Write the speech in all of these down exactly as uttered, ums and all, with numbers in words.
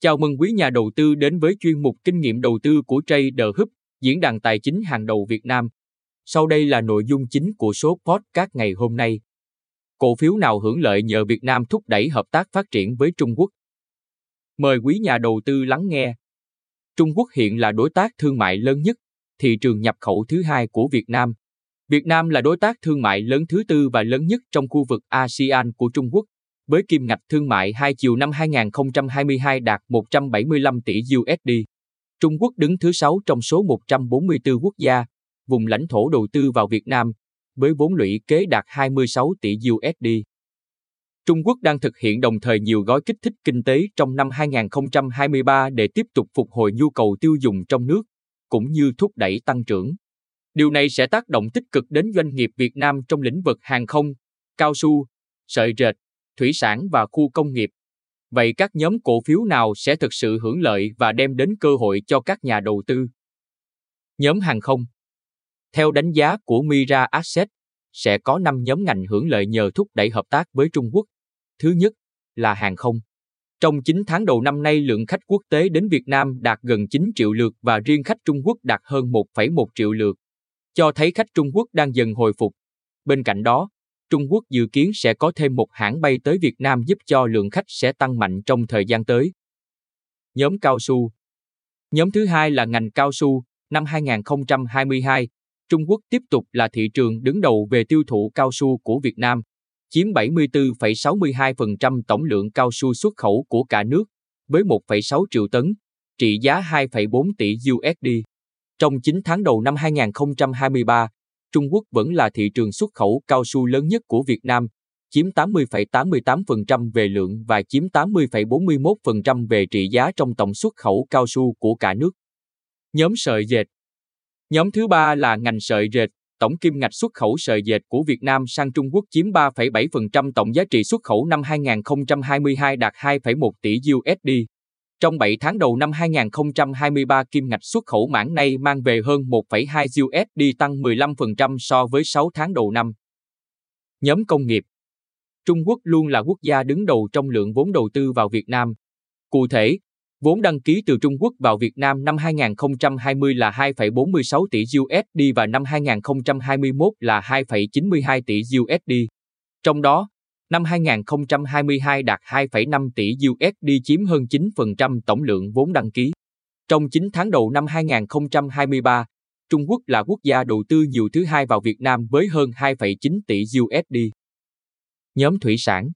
Chào mừng quý nhà đầu tư đến với chuyên mục kinh nghiệm đầu tư của TraderHub, diễn đàn tài chính hàng đầu Việt Nam. Sau đây là nội dung chính của số podcast ngày hôm nay. Cổ phiếu nào hưởng lợi nhờ Việt Nam thúc đẩy hợp tác phát triển với Trung Quốc? Mời quý nhà đầu tư lắng nghe. Trung Quốc hiện là đối tác thương mại lớn nhất, thị trường nhập khẩu thứ hai của Việt Nam. Việt Nam là đối tác thương mại lớn thứ tư và lớn nhất trong khu vực a sê an của Trung Quốc, với kim ngạch thương mại hai chiều năm hai nghìn không trăm hai mươi hai đạt một trăm bảy mươi lăm tỷ đô la. Trung Quốc đứng thứ sáu trong số một trăm bốn mươi tư quốc gia, vùng lãnh thổ đầu tư vào Việt Nam, với vốn lũy kế đạt hai mươi sáu tỷ đô la. Trung Quốc đang thực hiện đồng thời nhiều gói kích thích kinh tế trong năm hai nghìn không trăm hai mươi ba để tiếp tục phục hồi nhu cầu tiêu dùng trong nước, cũng như thúc đẩy tăng trưởng. Điều này sẽ tác động tích cực đến doanh nghiệp Việt Nam trong lĩnh vực hàng không, cao su, sợi dệt, thủy sản và khu công nghiệp. Vậy các nhóm cổ phiếu nào sẽ thực sự hưởng lợi và đem đến cơ hội cho các nhà đầu tư? Nhóm hàng không. Theo đánh giá của Mira Asset, sẽ có năm nhóm ngành hưởng lợi nhờ thúc đẩy hợp tác với Trung Quốc. Thứ nhất là hàng không. Trong chín tháng đầu năm nay, lượng khách quốc tế đến Việt Nam đạt gần chín triệu lượt và riêng khách Trung Quốc đạt hơn một phẩy một triệu lượt, cho thấy khách Trung Quốc đang dần hồi phục. Bên cạnh đó, Trung Quốc dự kiến sẽ có thêm một hãng bay tới Việt Nam giúp cho lượng khách sẽ tăng mạnh trong thời gian tới. Nhóm cao su. Nhóm thứ hai là ngành cao su. Năm hai nghìn không trăm hai mươi hai, Trung Quốc tiếp tục là thị trường đứng đầu về tiêu thụ cao su của Việt Nam, chiếm bảy mươi tư phẩy sáu mươi hai phần trăm tổng lượng cao su xuất khẩu của cả nước, với một phẩy sáu triệu tấn, trị giá hai phẩy bốn tỷ đô la. Trong chín tháng đầu năm hai nghìn không trăm hai mươi ba, Trung Quốc vẫn là thị trường xuất khẩu cao su lớn nhất của Việt Nam, chiếm tám mươi phẩy tám mươi tám phần trăm về lượng và chiếm tám mươi phẩy bốn mươi mốt phần trăm về trị giá trong tổng xuất khẩu cao su của cả nước. Nhóm sợi dệt. Nhóm thứ ba là ngành sợi dệt, tổng kim ngạch xuất khẩu sợi dệt của Việt Nam sang Trung Quốc chiếm ba phẩy bảy phần trăm tổng giá trị xuất khẩu năm hai nghìn không trăm hai mươi hai đạt hai phẩy một tỷ đô la. Trong bảy tháng đầu năm hai nghìn không trăm hai mươi ba, kim ngạch xuất khẩu mảng này mang về hơn một phẩy hai đô la, tăng mười lăm phần trăm so với sáu tháng đầu năm. Nhóm công nghiệp. Trung Quốc luôn là quốc gia đứng đầu trong lượng vốn đầu tư vào Việt Nam. Cụ thể, vốn đăng ký từ Trung Quốc vào Việt Nam năm hai nghìn không trăm hai mươi là hai phẩy bốn mươi sáu tỷ đô la và năm hai nghìn không trăm hai mươi mốt là hai phẩy chín mươi hai tỷ đô la. Trong đó, năm hai nghìn không trăm hai mươi hai đạt hai phẩy năm tỷ đô la, chiếm hơn chín phần trăm tổng lượng vốn đăng ký. Trong chín tháng đầu năm hai nghìn không trăm hai mươi ba, Trung Quốc là quốc gia đầu tư nhiều thứ hai vào Việt Nam với hơn hai phẩy chín tỷ đô la. Nhóm thủy sản.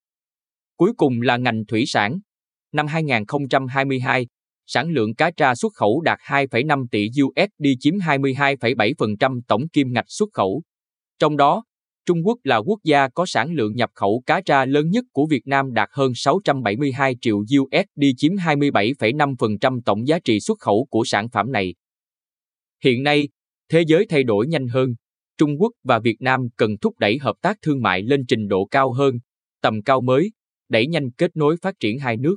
Cuối cùng là ngành thủy sản. Năm hai nghìn không trăm hai mươi hai, sản lượng cá tra xuất khẩu đạt hai phẩy năm tỷ đô la, chiếm hai mươi hai phẩy bảy phần trăm tổng kim ngạch xuất khẩu. Trong đó, Trung Quốc là quốc gia có sản lượng nhập khẩu cá tra lớn nhất của Việt Nam đạt hơn sáu trăm bảy mươi hai triệu đô la, chiếm hai mươi bảy phẩy năm phần trăm tổng giá trị xuất khẩu của sản phẩm này. Hiện nay, thế giới thay đổi nhanh hơn, Trung Quốc và Việt Nam cần thúc đẩy hợp tác thương mại lên trình độ cao hơn, tầm cao mới, đẩy nhanh kết nối phát triển hai nước.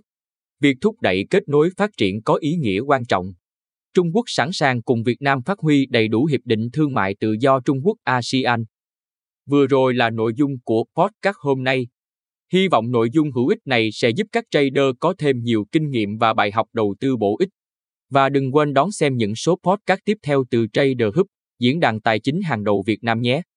Việc thúc đẩy kết nối phát triển có ý nghĩa quan trọng. Trung Quốc sẵn sàng cùng Việt Nam phát huy đầy đủ Hiệp định Thương mại Tự do Trung Quốc a sê an. Vừa rồi là nội dung của podcast hôm nay. Hy vọng nội dung hữu ích này sẽ giúp các trader có thêm nhiều kinh nghiệm và bài học đầu tư bổ ích. Và đừng quên đón xem những số podcast tiếp theo từ TraderHub, diễn đàn tài chính hàng đầu Việt Nam nhé.